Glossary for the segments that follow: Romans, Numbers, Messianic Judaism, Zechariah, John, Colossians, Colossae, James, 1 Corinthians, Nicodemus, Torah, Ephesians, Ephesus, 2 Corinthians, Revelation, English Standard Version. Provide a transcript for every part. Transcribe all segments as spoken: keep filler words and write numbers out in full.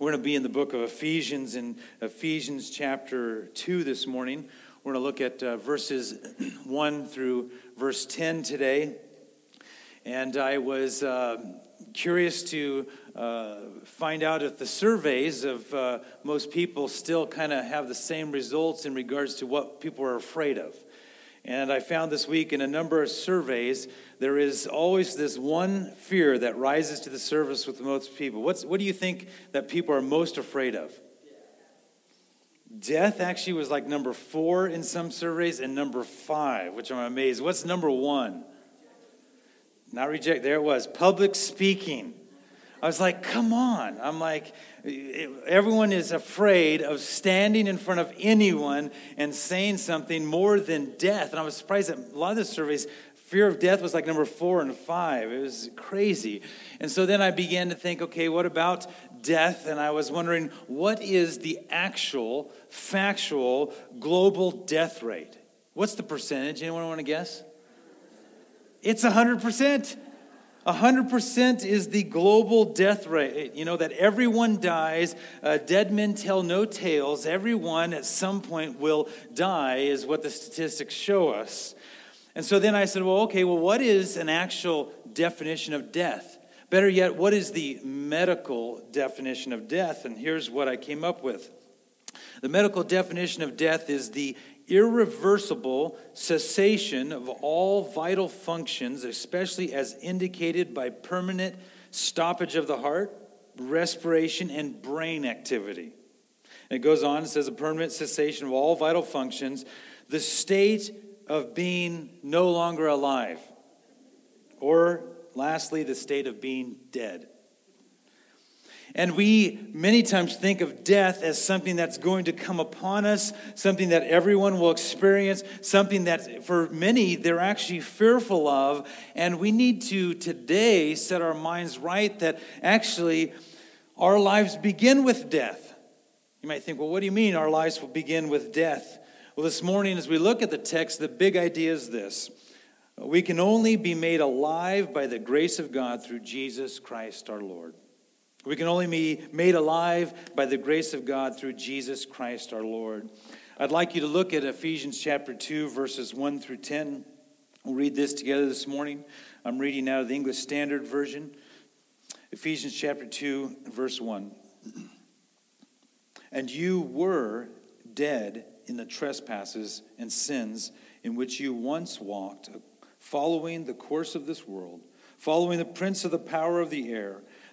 We're going to be in the book of Ephesians, in Ephesians chapter two this morning. We're going to look at uh, verses one through verse ten today. And I was uh, curious to uh, find out if the surveys of uh, most people still kind of have the same results in regards to what people are afraid of. And I found this week in a number of surveys, there is always this one fear that rises to the surface with most people. What's, what do you think that people are most afraid of? Death, Death actually was like number four in some surveys and number five, which I'm amazed. What's number one? Not reject. There it was. Public speaking. I was like, come on. I'm like, everyone is afraid of standing in front of anyone and saying something more than death. And I was surprised that a lot of the surveys, fear of death was like number four and five. It was crazy. And so then I began to think, okay, what about death? And I was wondering, what is the actual, factual, global death rate? What's the percentage? Anyone want to guess? It's one hundred percent. one hundred percent is the global death rate. You know, that everyone dies. Uh, dead men tell no tales. Everyone at some point will die is what the statistics show us. And so then I said, well, okay, well, what is an actual definition of death? Better yet, what is the medical definition of death? And here's what I came up with. The medical definition of death is the irreversible cessation of all vital functions, especially as indicated by permanent stoppage of the heart, respiration, and brain activity. And it goes on, it says a permanent cessation of all vital functions, the state of being no longer alive, or lastly, the state of being dead. And we many times think of death as something that's going to come upon us, something that everyone will experience, something that for many they're actually fearful of. And we need to today set our minds right that actually our lives begin with death. You might think, well, what do you mean our lives will begin with death? Well, this morning as we look at the text, the big idea is this. We can only be made alive by the grace of God through Jesus Christ our Lord. We can only be made alive by the grace of God through Jesus Christ our Lord. I'd like you to look at Ephesians chapter two, verses one through ten. We'll read this together this morning. I'm reading out of the English Standard Version. Ephesians chapter two, verse one. And you were dead in the trespasses and sins in which you once walked, following the course of this world, following the prince of the power of the air,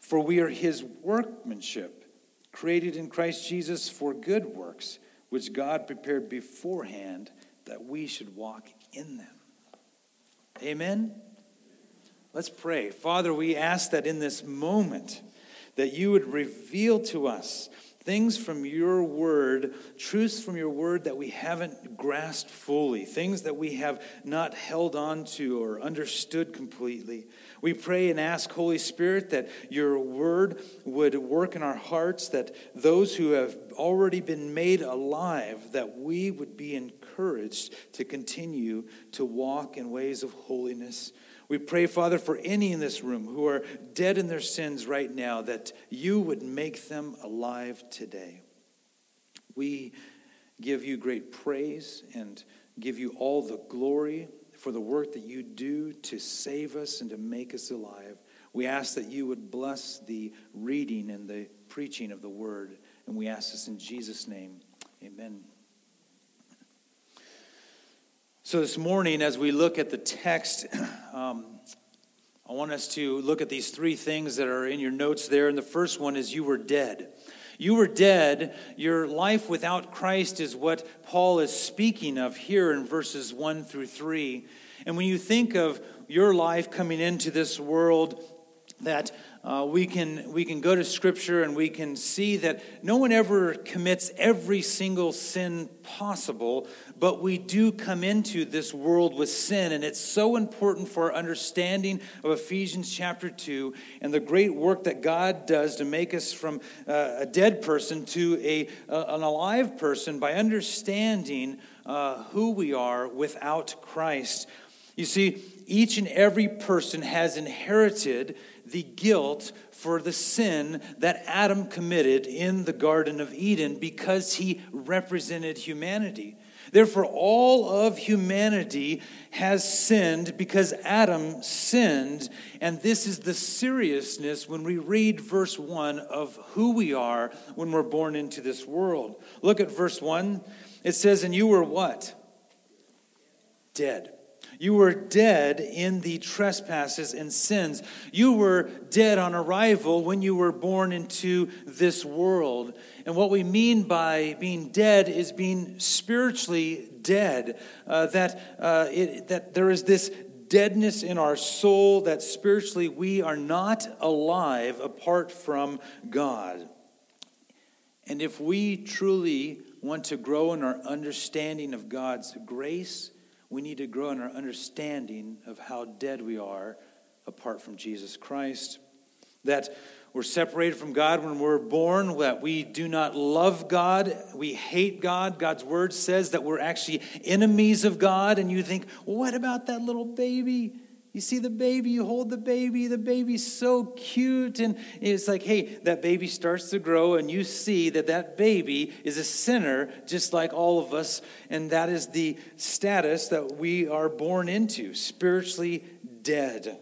For we are his workmanship, created in Christ Jesus for good works, which God prepared beforehand that we should walk in them. Amen? Let's pray. Father, we ask that in this moment that you would reveal to us things from your word, truths from your word that we haven't grasped fully, things that we have not held on to or understood completely. We pray and ask, Holy Spirit, that your word would work in our hearts, that those who have already been made alive, that we would be encouraged to continue to walk in ways of holiness. We pray, Father, for any in this room who are dead in their sins right now, that you would make them alive today. We give you great praise and give you all the glory for the work that you do to save us and to make us alive. We ask that you would bless the reading and the preaching of the word And we ask this in Jesus' name. Amen. So this morning, as we look at the text, um, I want us to look at these three things that are in your notes there. And the first one is you were dead. You were dead. Your life without Christ is what Paul is speaking of here in verses one through three. And when you think of your life coming into this world, that uh, we can we can go to Scripture and we can see that no one ever commits every single sin possible, but we do come into this world with sin. And it's so important for our understanding of Ephesians chapter two and the great work that God does to make us from uh, a dead person to a uh, an alive person by understanding uh, who we are without Christ. You see, each and every person has inherited the guilt for the sin that Adam committed in the Garden of Eden because he represented humanity. Therefore, all of humanity has sinned because Adam sinned. And this is the seriousness when we read verse one of who we are when we're born into this world. Look at verse one. It says, and you were what? Dead. You were dead in the trespasses and sins. You were dead on arrival when you were born into this world. And what we mean by being dead is being spiritually dead. Uh, that uh, it, that there is this deadness in our soul that spiritually we are not alive apart from God. And if we truly want to grow in our understanding of God's grace, we need to grow in our understanding of how dead we are apart from Jesus Christ. That we're separated from God when we're born, that we do not love God, we hate God. God's word says that we're actually enemies of God. And you think, well, what about that little baby? You see the baby, you hold the baby, the baby's so cute. And it's like, hey, that baby starts to grow and you see that that baby is a sinner just like all of us. And that is the status that we are born into, spiritually dead.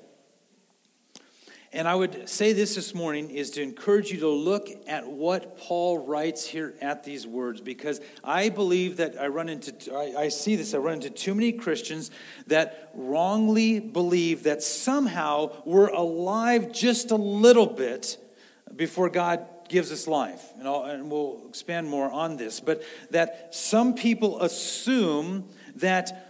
And I would say this this morning is to encourage you to look at what Paul writes here at these words, because I believe that I run into, I, I see this, I run into too many Christians that wrongly believe that somehow we're alive just a little bit before God gives us life. And, I'll, and we'll expand more on this, but that some people assume that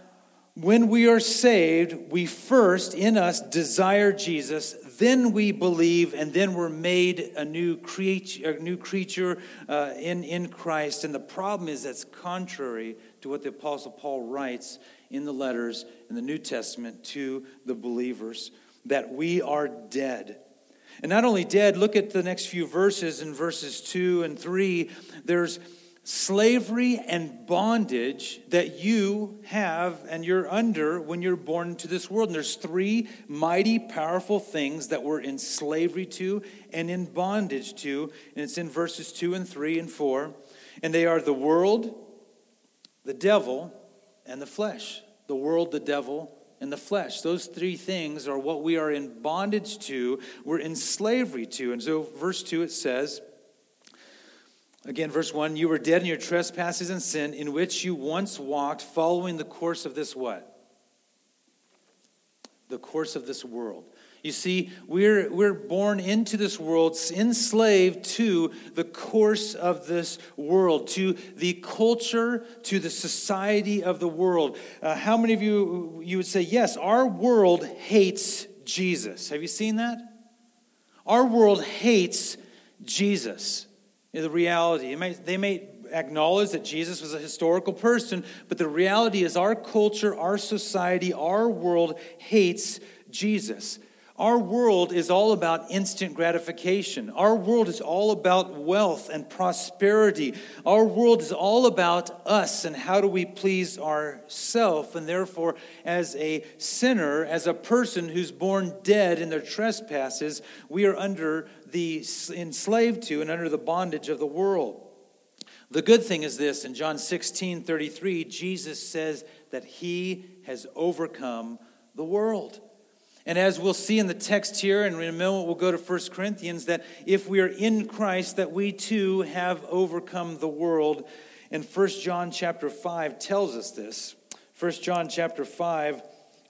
when we are saved, we first in us desire Jesus, then we believe, and then we're made a new creature, a new creature uh, in, in Christ. And the problem is that's contrary to what the Apostle Paul writes in the letters in the New Testament to the believers, that we are dead. And not only dead, look at the next few verses. In verses two and three, there's slavery and bondage that you have and you're under when you're born into this world. And there's three mighty, powerful things that we're in slavery to and in bondage to. And it's in verses two and three and four. And they are the world, the devil, and the flesh. The world, the devil, and the flesh. Those three things are what we are in bondage to, we're in slavery to. And so verse two, it says, again, verse one, you were dead in your trespasses and sin, in which you once walked, following the course of this what? The course of this world. You see, we're we're born into this world, enslaved to the course of this world, to the culture, to the society of the world. Uh, how many of you, you would say, yes, our world hates Jesus. Have you seen that? Our world hates Jesus. The reality, it may, they may acknowledge that Jesus was a historical person, but the reality is our culture, our society, our world hates Jesus. Our world is all about instant gratification. Our world is all about wealth and prosperity. Our world is all about us and how do we please ourselves. And therefore, as a sinner, as a person who's born dead in their trespasses, we are under the enslaved to and under the bondage of the world. The good thing is this, in John sixteen thirty-three, Jesus says that he has overcome the world. And as we'll see in the text here, and in a moment we'll go to First Corinthians, that if we are in Christ, that we too have overcome the world. And First John chapter five tells us this. First John chapter five,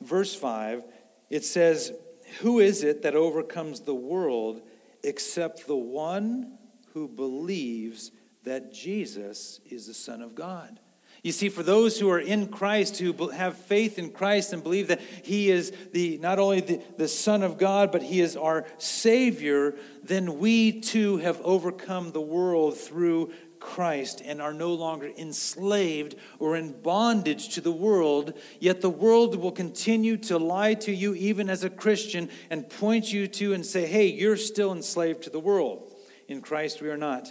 verse five, it says, "Who is it that overcomes the world except the one who believes that Jesus is the Son of God?" You see, for those who are in Christ, who have faith in Christ and believe that he is the not only the, the Son of God, but he is our Savior, then we too have overcome the world through Christ and are no longer enslaved or in bondage to the world. Yet the world will continue to lie to you even as a Christian and point you to and say, hey, you're still enslaved to the world. In Christ we are not.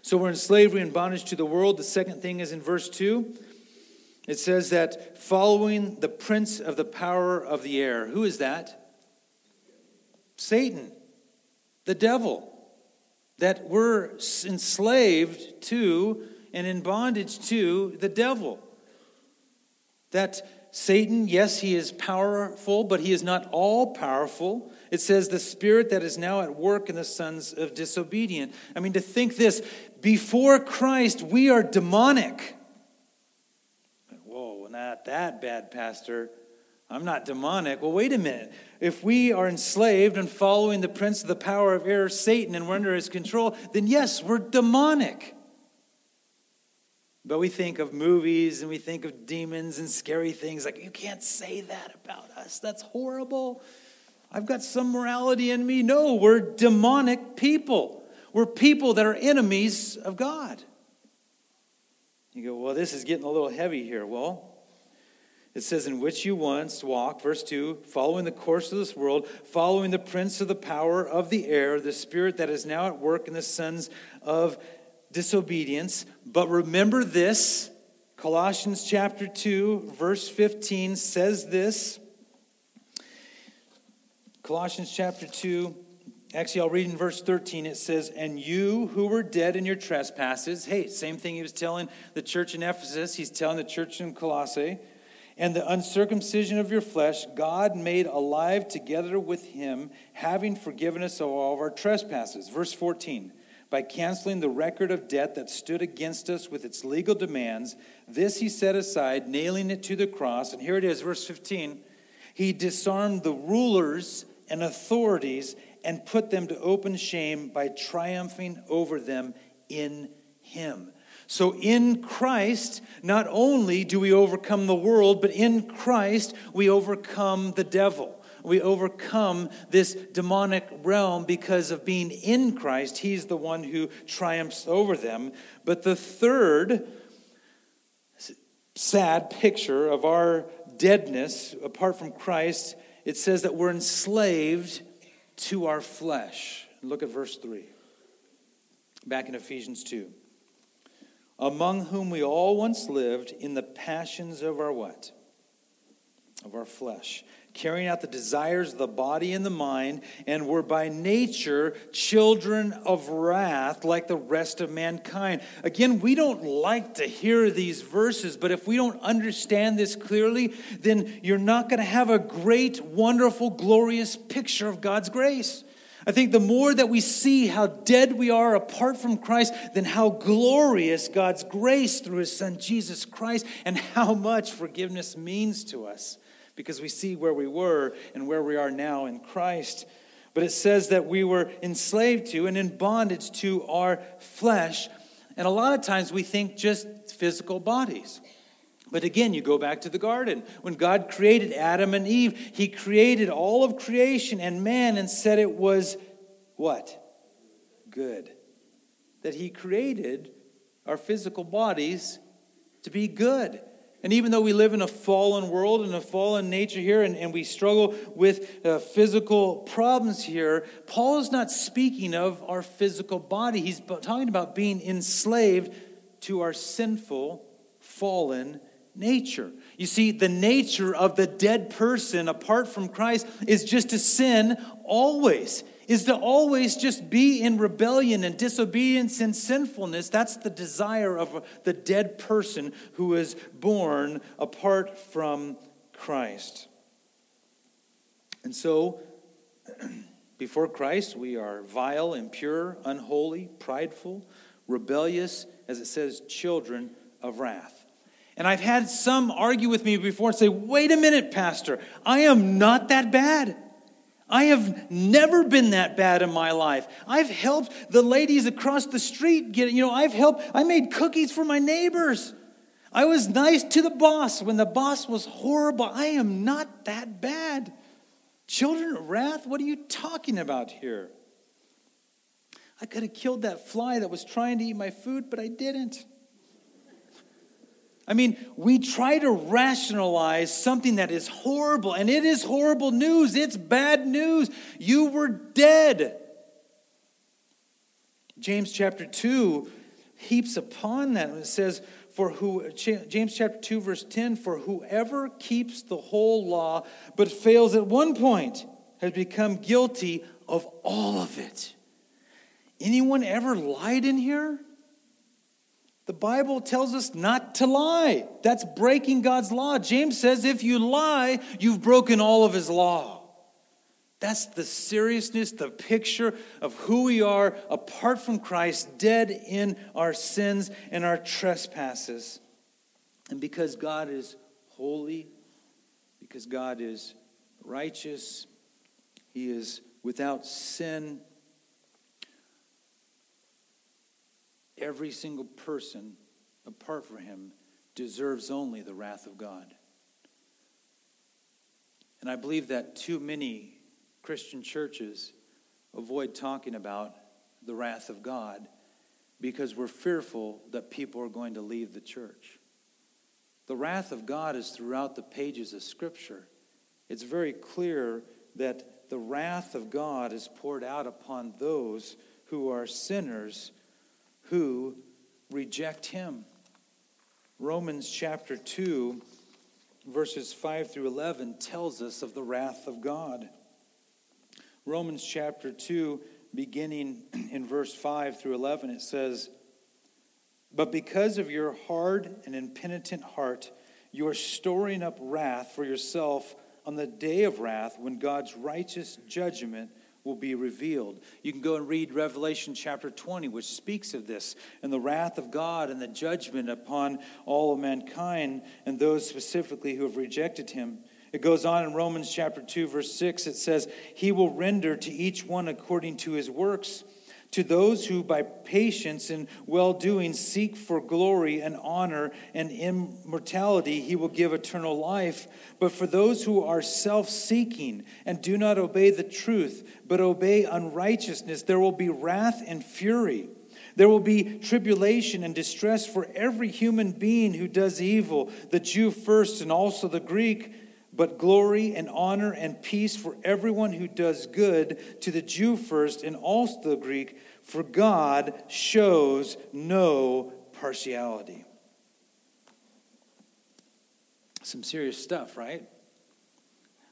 So we're in slavery and bondage to the world. The second thing is in verse two. It says that following the prince of the power of the air. Who is that? Satan, the devil, that we're enslaved to and in bondage to the devil. That Satan, yes, he is powerful, but he is not all-powerful. It says the spirit that is now at work in the sons of disobedient. I mean, to think this, before Christ, we are demonic. Whoa, not that bad, Pastor. I'm not demonic. Well, wait a minute. If we are enslaved and following the prince of the power of air, Satan, and we're under his control, then yes, we're demonic. But we think of movies and we think of demons and scary things. Like, you can't say that about us. That's horrible. I've got some morality in me. No, we're demonic people. We're people that are enemies of God. You go, well, this is getting a little heavy here. Well, it says, in which you once walked, verse two, following the course of this world, following the prince of the power of the air, the spirit that is now at work in the sons of disobedience. But remember this, Colossians chapter two, verse fifteen says this. Colossians chapter two, actually I'll read in verse thirteen, it says, and you who were dead in your trespasses, hey, same thing he was telling the church in Ephesus, he's telling the church in Colossae, and the uncircumcision of your flesh, God made alive together with him, having forgiven us of all of our trespasses. Verse fourteen, by canceling the record of debt that stood against us with its legal demands, this he set aside, nailing it to the cross. And here it is, verse fifteen, he disarmed the rulers and authorities and put them to open shame by triumphing over them in him. So in Christ, not only do we overcome the world, but in Christ, we overcome the devil. We overcome this demonic realm because of being in Christ. He's the one who triumphs over them. But the third sad picture of our deadness, apart from Christ, it says that we're enslaved to our flesh. Look at verse three, back in Ephesians two. Among whom we all once lived in the passions of our what? Of our flesh, carrying out the desires of the body and the mind, and were by nature children of wrath like the rest of mankind. Again, we don't like to hear these verses, but if we don't understand this clearly, then you're not going to have a great, wonderful, glorious picture of God's grace. I think the more that we see how dead we are apart from Christ, then how glorious God's grace through his son Jesus Christ and how much forgiveness means to us because we see where we were and where we are now in Christ. But it says that we were enslaved to and in bondage to our flesh. And a lot of times we think just physical bodies. But again, you go back to the garden. When God created Adam and Eve, he created all of creation and man and said it was what? Good. That he created our physical bodies to be good. And even though we live in a fallen world and a fallen nature here and, and we struggle with uh, physical problems here, Paul is not speaking of our physical body. He's talking about being enslaved to our sinful, fallen nature. You see, the nature of the dead person apart from Christ is just to sin always, is to always just be in rebellion and disobedience and sinfulness. That's the desire of the dead person who is born apart from Christ. And so, before Christ, we are vile, impure, unholy, prideful, rebellious, as it says, children of wrath. And I've had some argue with me before and say, wait a minute, Pastor, I am not that bad. I have never been that bad in my life. I've helped the ladies across the street get, you know, I've helped, I made cookies for my neighbors. I was nice to the boss when the boss was horrible. I am not that bad. Children of wrath, what are you talking about here? I could have killed that fly that was trying to eat my food, but I didn't. I mean, we try to rationalize something that is horrible, and it is horrible news. It's bad news. You were dead. James chapter two heaps upon that. It says, for who, James chapter two, verse ten, for whoever keeps the whole law but fails at one point has become guilty of all of it. Anyone ever lied in here? The Bible tells us not to lie. That's breaking God's law. James says if you lie, you've broken all of his law. That's the seriousness, the picture of who we are apart from Christ, dead in our sins and our trespasses. And because God is holy, because God is righteous, he is without sin, every single person, apart from him, deserves only the wrath of God. And I believe that too many Christian churches avoid talking about the wrath of God because we're fearful that people are going to leave the church. The wrath of God is throughout the pages of Scripture. It's very clear that the wrath of God is poured out upon those who are sinners who reject him. Romans chapter two, verses five through eleven tells us of the wrath of God. Romans chapter two, beginning in verse five through eleven, it says, but because of your hard and impenitent heart, you are storing up wrath for yourself on the day of wrath when God's righteous judgment will be revealed. You can go and read Revelation chapter twenty, which speaks of this, and the wrath of God and the judgment upon all of mankind and those specifically who have rejected him. It goes on in Romans chapter two, verse six, it says, he will render to each one according to his works. To those who by patience and well-doing seek for glory and honor and immortality, he will give eternal life. But for those who are self-seeking and do not obey the truth, but obey unrighteousness, there will be wrath and fury. There will be tribulation and distress for every human being who does evil, the Jew first and also the Greek. But glory and honor and peace for everyone who does good, to the Jew first and also the Greek, for God shows no partiality. Some serious stuff, right?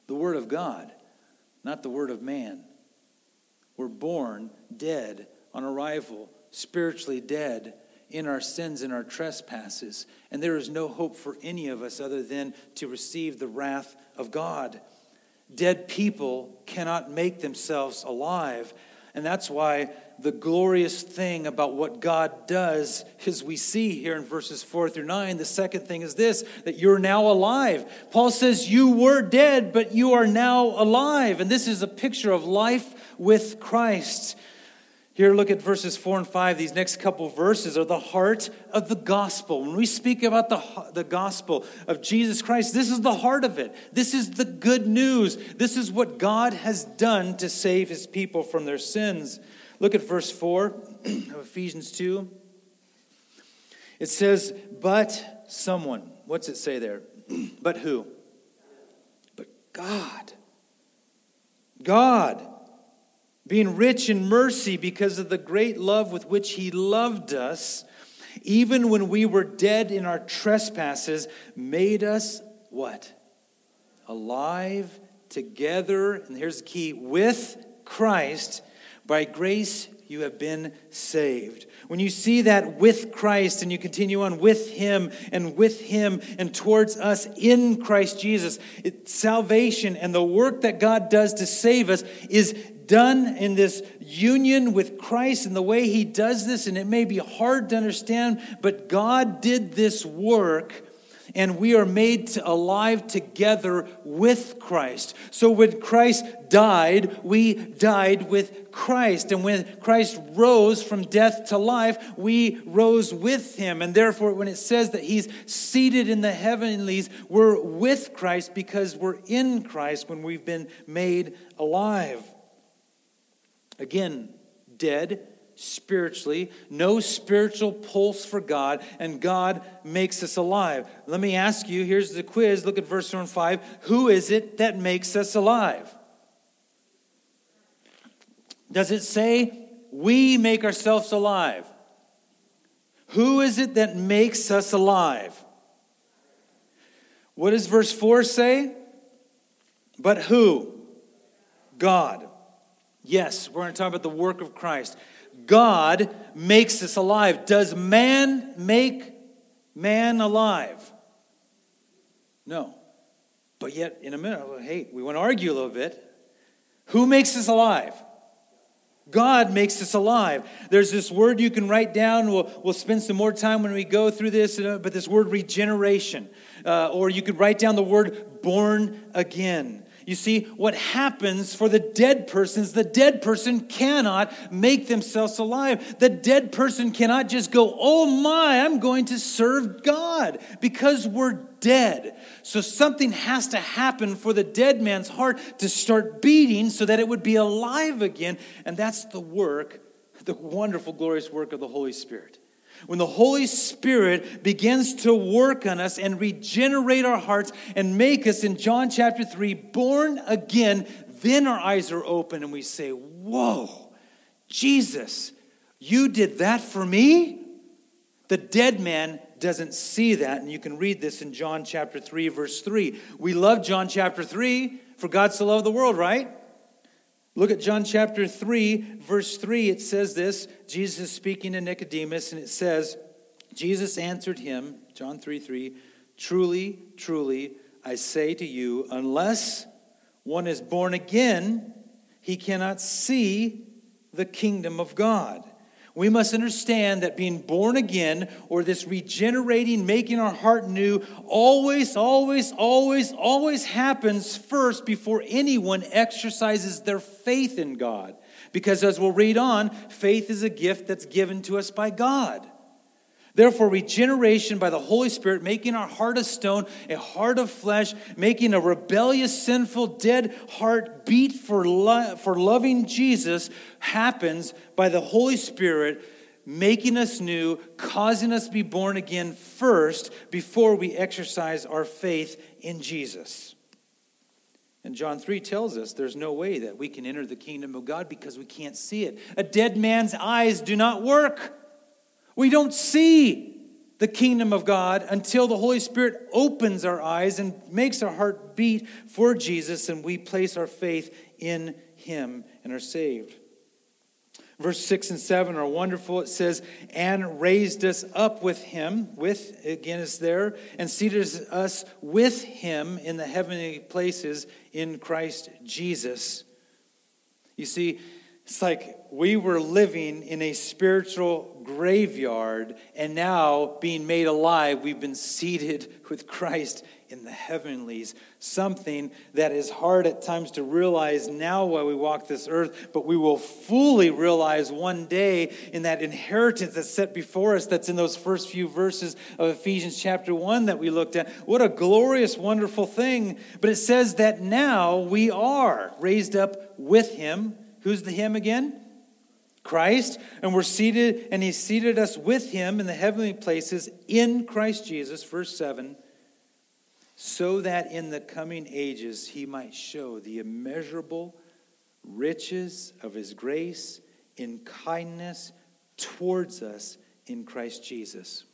The word of God, not the word of man. We're born dead on arrival, spiritually dead, in our sins and our trespasses. And there is no hope for any of us other than to receive the wrath of God. Dead people cannot make themselves alive. And that's why the glorious thing about what God does is we see here in verses four through nine, the second thing is this, that you're now alive. Paul says you were dead, but you are now alive. And this is a picture of life with Christ. Here, look at verses four and five. These next couple verses are the heart of the gospel. When we speak about the, the gospel of Jesus Christ, this is the heart of it. This is the good news. This is what God has done to save his people from their sins. Look at verse four of Ephesians two. It says, but someone. What's it say there? But who? But God. God. Being rich in mercy because of the great love with which he loved us, even when we were dead in our trespasses, made us what? Alive together, and here's the key, with Christ. By grace you have been saved. When you see that with Christ and you continue on with him and with him and towards us in Christ Jesus, it, salvation and the work that God does to save us is done in this union with Christ and the way he does this. And it may be hard to understand, but God did this work and we are made to alive together with Christ. So when Christ died, we died with Christ. And when Christ rose from death to life, we rose with him. And therefore, when it says that he's seated in the heavenlies, we're with Christ because we're in Christ when we've been made alive. Again, dead spiritually, no spiritual pulse for God, and God makes us alive. Let me ask you, here's the quiz, look at verse five. Who is it that makes us alive? Does it say we make ourselves alive? Who is it that makes us alive? What does verse four say? But who? God. Yes, we're going to talk about the work of Christ. God makes us alive. Does man make man alive? No. But yet, in a minute, hey, we want to argue a little bit. Who makes us alive? God makes us alive. There's this word you can write down. We'll, we'll spend some more time when we go through this, but this word regeneration. Uh, or you could write down the word born again. You see, what happens for the dead person is the dead person cannot make themselves alive. The dead person cannot just go, oh my, I'm going to serve God, because we're dead. So something has to happen for the dead man's heart to start beating so that it would be alive again. And that's the work, the wonderful, glorious work of the Holy Spirit. When the Holy Spirit begins to work on us and regenerate our hearts and make us, in John chapter three, born again, then our eyes are open and we say, whoa, Jesus, you did that for me? The dead man doesn't see that. And you can read this in John chapter three, verse three. We love John chapter three, for God so loved the world, right? Look at John chapter three, verse three. It says this, Jesus is speaking to Nicodemus, and it says, Jesus answered him, John three, three, truly, truly, I say to you, unless one is born again, he cannot see the kingdom of God. We must understand that being born again, or this regenerating, making our heart new, always, always, always, always happens first before anyone exercises their faith in God. Because as we'll read on, faith is a gift that's given to us by God. Therefore, regeneration by the Holy Spirit, making our heart of stone, a heart of flesh, making a rebellious, sinful, dead heart beat for lo- for loving Jesus, happens by the Holy Spirit making us new, causing us to be born again first before we exercise our faith in Jesus. And John three tells us there's no way that we can enter the kingdom of God because we can't see it. A dead man's eyes do not work. We don't see the kingdom of God until the Holy Spirit opens our eyes and makes our heart beat for Jesus, and we place our faith in him and are saved. Verse six and seven are wonderful. It says, and raised us up with him, with, again, is there, and seated us with him in the heavenly places in Christ Jesus. You see, it's like we were living in a spiritual graveyard, and now being made alive, we've been seated with Christ in the heavenlies. Something that is hard at times to realize now while we walk this earth, but we will fully realize one day in that inheritance that's set before us, that's in those first few verses of Ephesians chapter one that we looked at. What a glorious, wonderful thing. But it says that now we are raised up with him. Who's the him again? Christ. And we're seated, and he seated us with him in the heavenly places in Christ Jesus, verse seven, so that in the coming ages he might show the immeasurable riches of his grace in kindness towards us in Christ Jesus.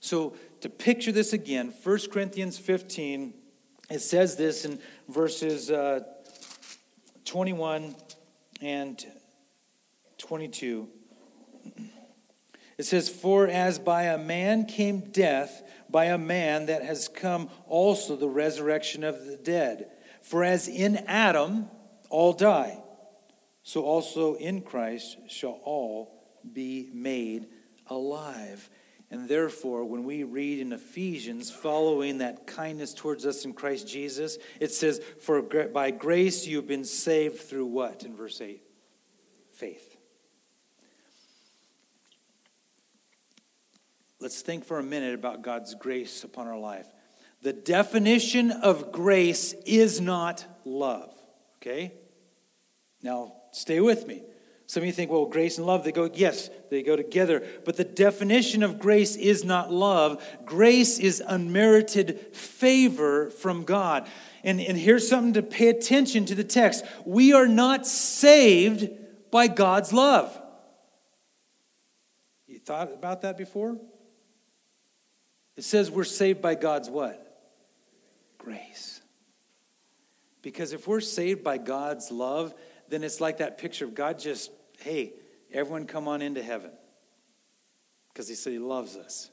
So to picture this again, First Corinthians fifteen, it says this in verses uh, twenty-one and twenty-two. It says, "For as by a man came death, by a man that has come also the resurrection of the dead. For as in Adam all die, so also in Christ shall all be made alive." And therefore, when we read in Ephesians, following that kindness towards us in Christ Jesus, it says, "For by grace you've been saved through" what? In verse eight, faith. Let's think for a minute about God's grace upon our life. The definition of grace is not love, okay? Now, stay with me. Some of you think, well, grace and love, they go, yes, they go together. But the definition of grace is not love. Grace is unmerited favor from God. And, and here's something to pay attention to the text. We are not saved by God's love. You thought about that before? It says we're saved by God's what? Grace. Because if we're saved by God's love, then it's like that picture of God just, hey, everyone come on into heaven. Because he said he loves us.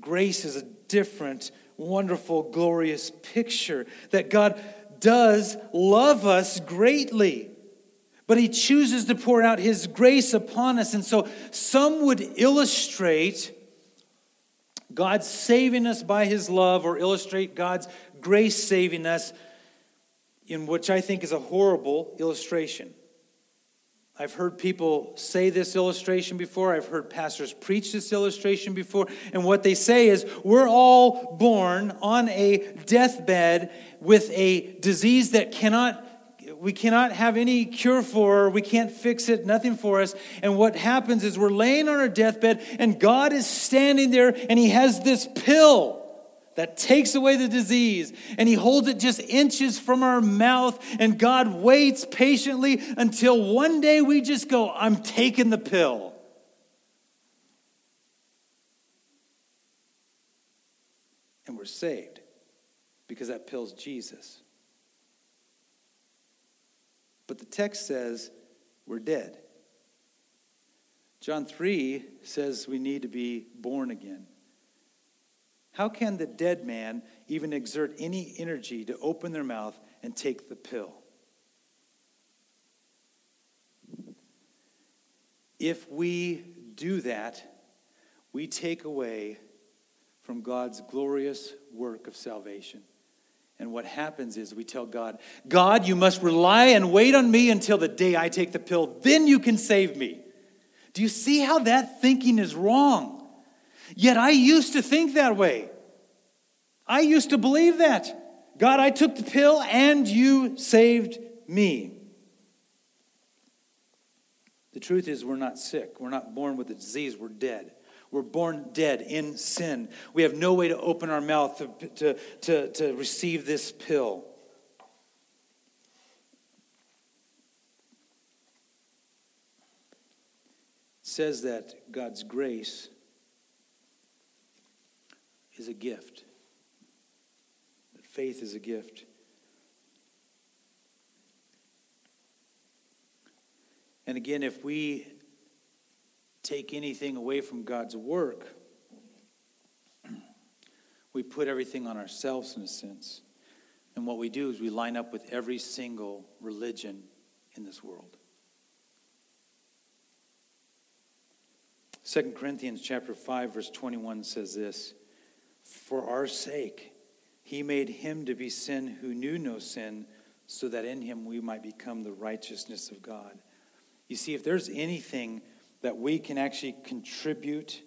Grace is a different, wonderful, glorious picture that God does love us greatly. But he chooses to pour out his grace upon us. And so some would illustrate God saving us by his love, or illustrate God's grace saving us, in which I think is a horrible illustration. I've heard people say this illustration before. I've heard pastors preach this illustration before. And what they say is, we're all born on a deathbed with a disease that cannot, we cannot have any cure for, we can't fix it, nothing for us. And what happens is we're laying on our deathbed, and God is standing there, and he has this pill that takes away the disease. And he holds it just inches from our mouth. And God waits patiently until one day we just go, I'm taking the pill. And we're saved. Because that pill's Jesus. But the text says we're dead. John three says we need to be born again. How can the dead man even exert any energy to open their mouth and take the pill? If we do that, we take away from God's glorious work of salvation. And what happens is we tell God, God, you must rely and wait on me until the day I take the pill. Then you can save me. Do you see how that thinking is wrong? Yet I used to think that way. I used to believe that. God, I took the pill and you saved me. The truth is, we're not sick. We're not born with a disease. We're dead. We're born dead in sin. We have no way to open our mouth to, to, to, to receive this pill. It says that God's grace is a gift. That faith is a gift. And again, if we take anything away from God's work, we put everything on ourselves in a sense. And what we do is we line up with every single religion in this world. Second Corinthians chapter five, verse twenty-one says this, "For our sake, he made him to be sin who knew no sin, so that in him we might become the righteousness of God." You see, if there's anything that we can actually contribute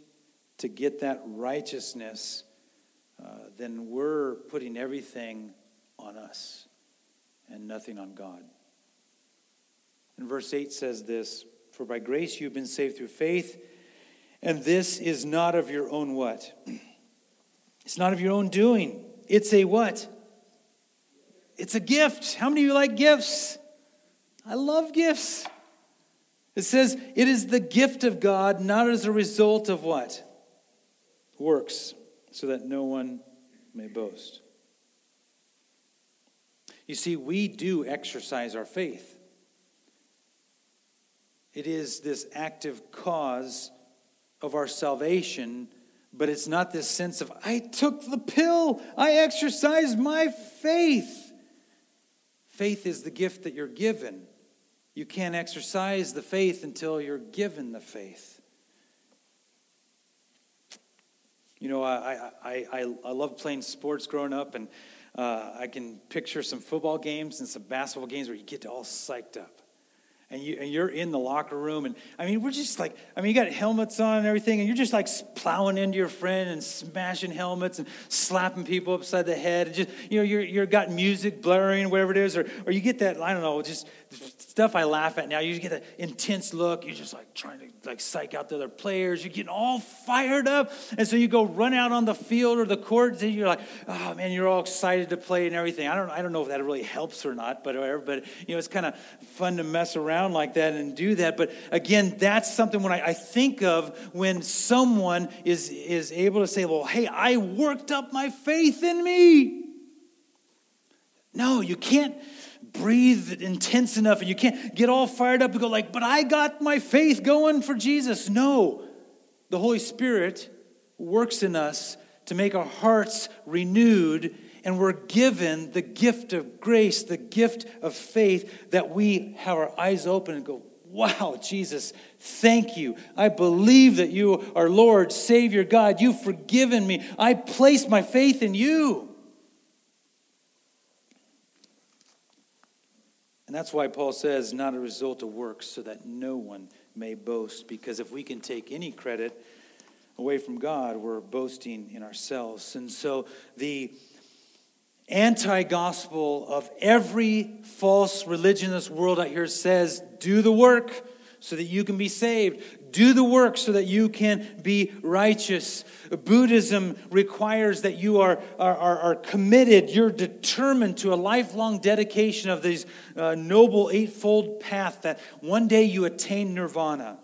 to get that righteousness, uh, then we're putting everything on us and nothing on God. And verse eight says this, "For by grace you've been saved through faith, and this is not of your own" what? It's not of your own doing. It's a what? It's a gift. How many of you like gifts? I love gifts. It says it is the gift of God, not as a result of what? Works, so that no one may boast. You see, we do exercise our faith. It is this active cause of our salvation, but it's not this sense of, I took the pill, I exercised my faith. Faith is the gift that you're given. You can't exercise the faith until you're given the faith. You know, I I I, I love playing sports growing up, and uh, I can picture some football games and some basketball games where you get all psyched up. And, you, and you're in the locker room, and I mean, we're just like, I mean, you got helmets on and everything, and you're just like plowing into your friend and smashing helmets and slapping people upside the head, and just, you know, you're you're got music blaring, whatever it is, or or you get that, I don't know, just stuff I laugh at now. You get that intense look. You're just like trying to like psych out the other players. You're getting all fired up, and so you go run out on the field or the court, and you're like, oh man, you're all excited to play and everything. I don't I don't know if that really helps or not, but whatever. But you know, it's kind of fun to mess around like that and do that. But again, that's something when I, I think of when someone is is able to say, well, hey, I worked up my faith in me. No, you can't breathe intense enough, and you can't get all fired up and go like, but I got my faith going for Jesus. No, the Holy Spirit works in us to make our hearts renewed, and we're given the gift of grace, the gift of faith, that we have our eyes open and go, wow, Jesus, thank you. I believe that you are Lord, Savior, God. You've forgiven me. I place my faith in you. And that's why Paul says, not a result of works, so that no one may boast. Because if we can take any credit away from God, we're boasting in ourselves. And so the anti-gospel of every false religion in this world out here says, do the work so that you can be saved. Do the work so that you can be righteous. Buddhism requires that you are, are, are, are committed. You're determined to a lifelong dedication of this uh, noble eightfold path, that one day you attain nirvana.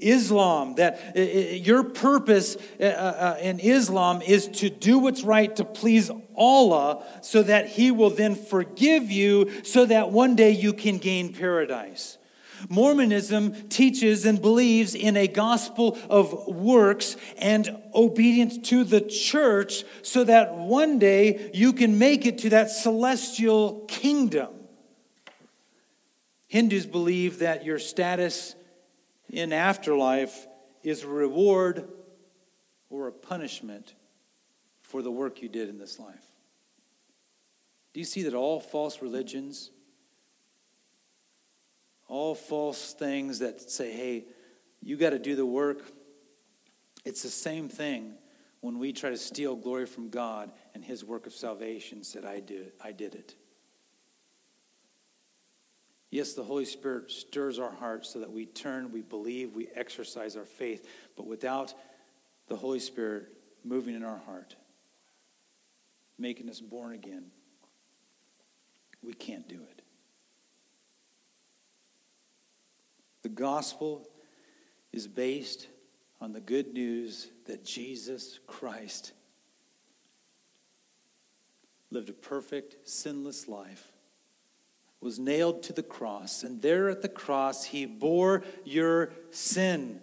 Islam, that your purpose in Islam is to do what's right to please Allah, so that he will then forgive you, so that one day you can gain paradise. Mormonism teaches and believes in a gospel of works and obedience to the church, so that one day you can make it to that celestial kingdom. Hindus believe that your status in afterlife is a reward or a punishment for the work you did in this life. Do you see that all false religions, all false things that say, hey, you got to do the work, it's the same thing when we try to steal glory from God and his work of salvation, said, I did, I did it. Yes, the Holy Spirit stirs our hearts so that we turn, we believe, we exercise our faith. But without the Holy Spirit moving in our heart, making us born again, we can't do it. The gospel is based on the good news that Jesus Christ lived a perfect, sinless life, was nailed to the cross, and there at the cross he bore your sin.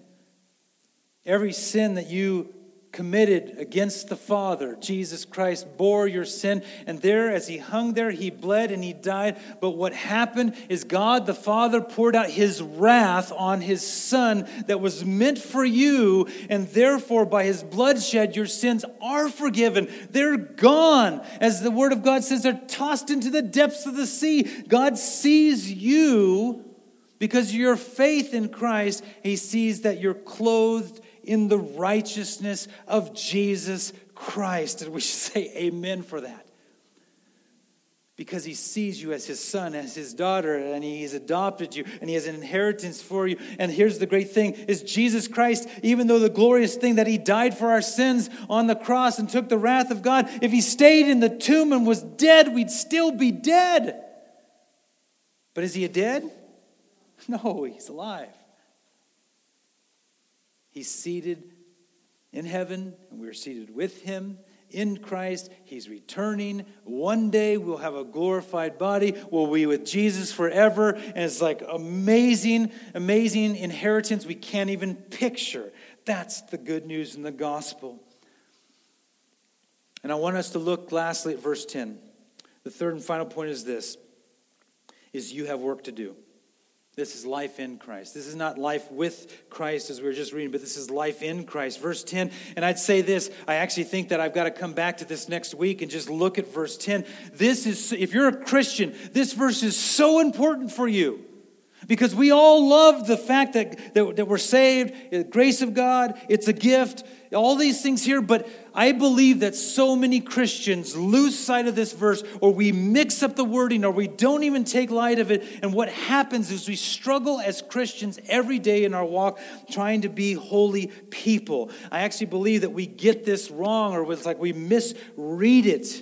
Every sin that you committed against the Father, Jesus Christ bore your sin, and there as he hung there, he bled and he died. But what happened is God the Father poured out his wrath on his Son that was meant for you, and therefore by his bloodshed your sins are forgiven. They're gone. As the Word of God says, they're tossed into the depths of the sea. God sees you because of your faith in Christ. He sees that you're clothed in the righteousness of Jesus Christ. And we should say amen for that. Because he sees you as his son, as his daughter, and he's adopted you, and he has an inheritance for you. And here's the great thing, is Jesus Christ, even though the glorious thing that he died for our sins on the cross and took the wrath of God, if he stayed in the tomb and was dead, we'd still be dead. But is he dead? No, he's alive. He's seated in heaven, and we are seated with him in Christ. He's returning. One day we'll have a glorified body. We'll be with Jesus forever. And it's like amazing, amazing inheritance we can't even picture. That's the good news in the gospel. And I want us to look lastly at verse ten. The third and final point is this, is you have work to do. This is life in Christ. This is not life with Christ as we were just reading, but this is life in Christ. Verse ten, and I'd say this, I actually think that I've got to come back to this next week and just look at verse ten. This is, if you're a Christian, this verse is so important for you. Because we all love the fact that, that, that we're saved, the grace of God, it's a gift, all these things here. But I believe that so many Christians lose sight of this verse, or we mix up the wording, or we don't even take light of it. And what happens is we struggle as Christians every day in our walk trying to be holy people. I actually believe that we get this wrong, or it's like we misread it.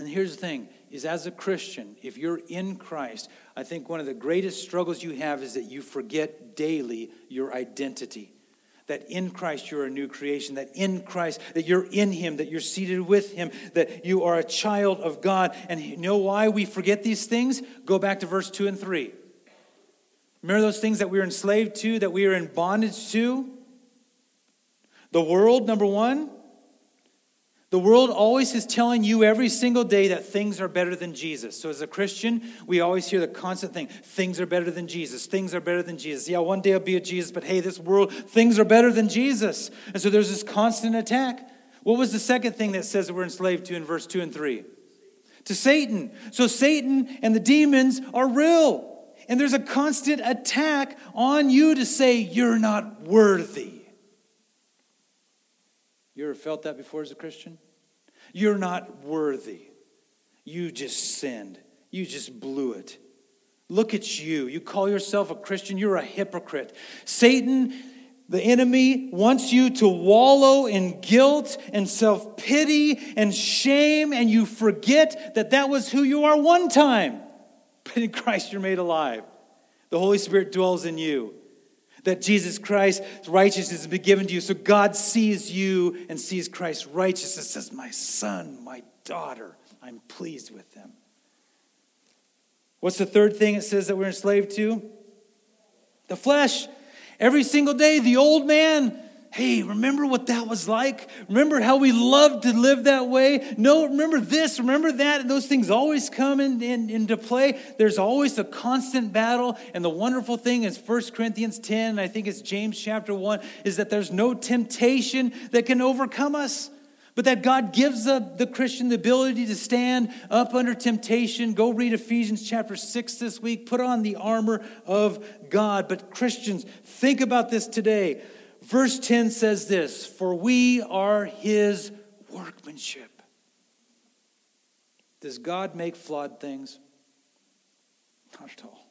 And here's the thing. Is as a Christian, if you're in Christ, I think one of the greatest struggles you have is that you forget daily your identity. That in Christ you're a new creation, that in Christ, that you're in Him, that you're seated with Him, that you are a child of God. And you know why we forget these things? Go back to verse two and three. Remember those things that we were enslaved to, that we were in bondage to? The world, number one. The world always is telling you every single day that things are better than Jesus. So as a Christian, we always hear the constant thing, things are better than Jesus, things are better than Jesus. Yeah, one day I'll be with Jesus, but hey, this world, things are better than Jesus. And so there's this constant attack. What was the second thing that says that we're enslaved to in verse two and three? To Satan. So Satan and the demons are real. And there's a constant attack on you to say, you're not worthy. You ever felt that before as a Christian? You're not worthy. You just sinned. You just blew it. Look at you. You call yourself a Christian. You're a hypocrite. Satan, the enemy, wants you to wallow in guilt and self-pity and shame, and you forget that that was who you are one time. But in Christ, you're made alive. The Holy Spirit dwells in you. That Jesus Christ's righteousness has been given to you. So God sees you and sees Christ's righteousness as my son, my daughter. I'm pleased with them. What's the third thing it says that we're enslaved to? The flesh. Every single day, the old man. Hey, remember what that was like? Remember how we loved to live that way? No, remember this, remember that. Those things always come in, in, into play. There's always a constant battle. And the wonderful thing is First Corinthians ten, and I think it's James chapter one, is that there's no temptation that can overcome us. But that God gives the, the Christian the ability to stand up under temptation. Go read Ephesians chapter six this week. Put on the armor of God. But Christians, think about this today. Verse ten says this, for we are his workmanship. Does God make flawed things? Not at all.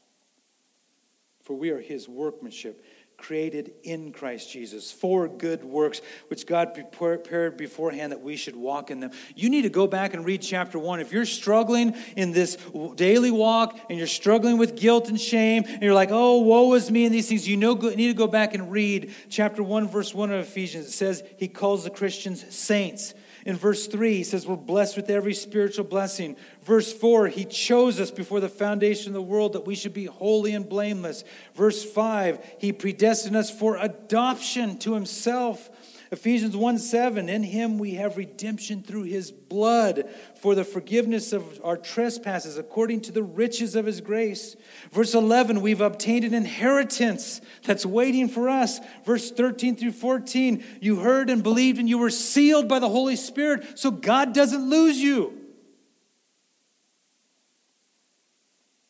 For we are his workmanship, created in Christ Jesus, for good works, which God prepared beforehand that we should walk in them. You need to go back and read chapter one. If you're struggling in this daily walk and you're struggling with guilt and shame and you're like, oh, woe is me and these things, you know, go, need to go back and read chapter one, verse one of Ephesians. It says he calls the Christians saints. In verse three, he says we're blessed with every spiritual blessing. Verse four, he chose us before the foundation of the world that we should be holy and blameless. Verse five, he predestined us for adoption to himself. Ephesians one seven, in him we have redemption through his blood for the forgiveness of our trespasses according to the riches of his grace. Verse eleven, we've obtained an inheritance that's waiting for us. Verse thirteen through fourteen, you heard and believed and you were sealed by the Holy Spirit, so God doesn't lose you.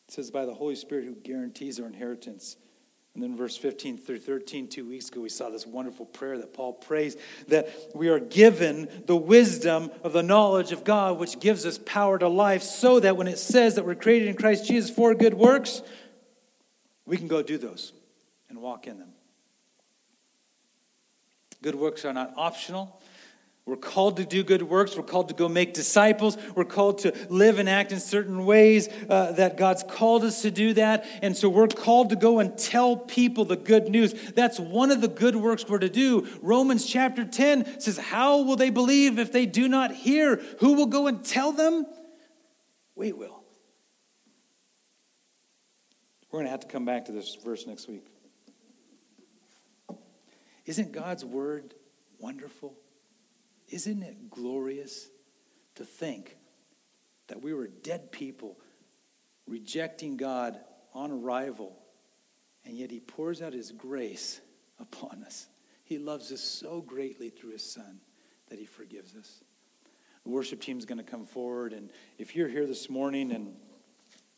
It says by the Holy Spirit who guarantees our inheritance. And then verse fifteen through thirteen, two weeks ago, we saw this wonderful prayer that Paul prays, that we are given the wisdom of the knowledge of God, which gives us power to life, so that when it says that we're created in Christ Jesus for good works, we can go do those and walk in them. Good works are not optional. We're called to do good works. We're called to go make disciples. We're called to live and act in certain ways uh, that God's called us to do that. And so we're called to go and tell people the good news. That's one of the good works we're to do. Romans chapter ten says, how will they believe if they do not hear? Who will go and tell them? We will. We're going to have to come back to this verse next week. Isn't God's word wonderful? Isn't it glorious to think that we were dead people rejecting God on arrival, and yet he pours out his grace upon us. He loves us so greatly through his son that he forgives us. The worship team's going to come forward, and if you're here this morning and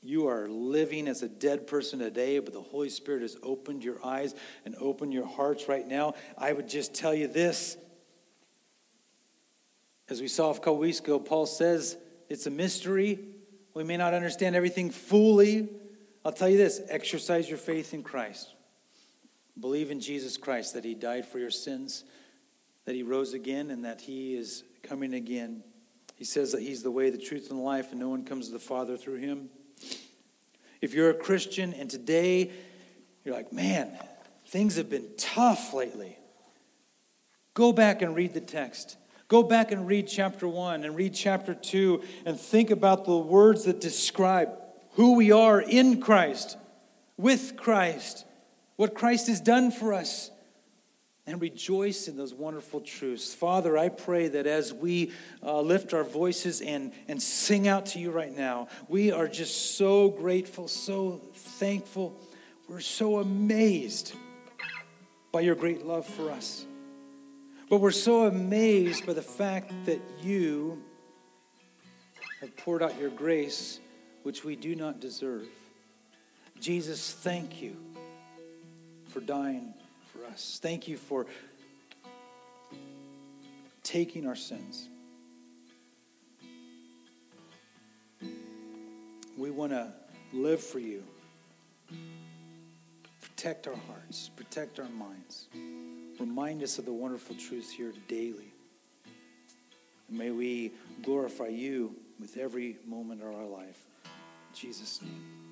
you are living as a dead person today, but the Holy Spirit has opened your eyes and opened your hearts right now, I would just tell you this. As we saw a couple weeks ago, Paul says it's a mystery. We may not understand everything fully. I'll tell you this, exercise your faith in Christ. Believe in Jesus Christ, that he died for your sins, that he rose again, and that he is coming again. He says that he's the way, the truth, and the life, and no one comes to the Father through him. If you're a Christian and today you're like, man, things have been tough lately, go back and read the text. Go back and read chapter one and read chapter two and think about the words that describe who we are in Christ, with Christ, what Christ has done for us, and rejoice in those wonderful truths. Father, I pray that as we uh, lift our voices and, and sing out to you right now, we are just so grateful, so thankful. We're so amazed by your great love for us. But we're so amazed by the fact that you have poured out your grace, which we do not deserve. Jesus, thank you for dying for us. Thank you for taking our sins. We want to live for you. Protect our hearts. Protect our minds. Remind us of the wonderful truths here daily. And may we glorify you with every moment of our life. In Jesus' name.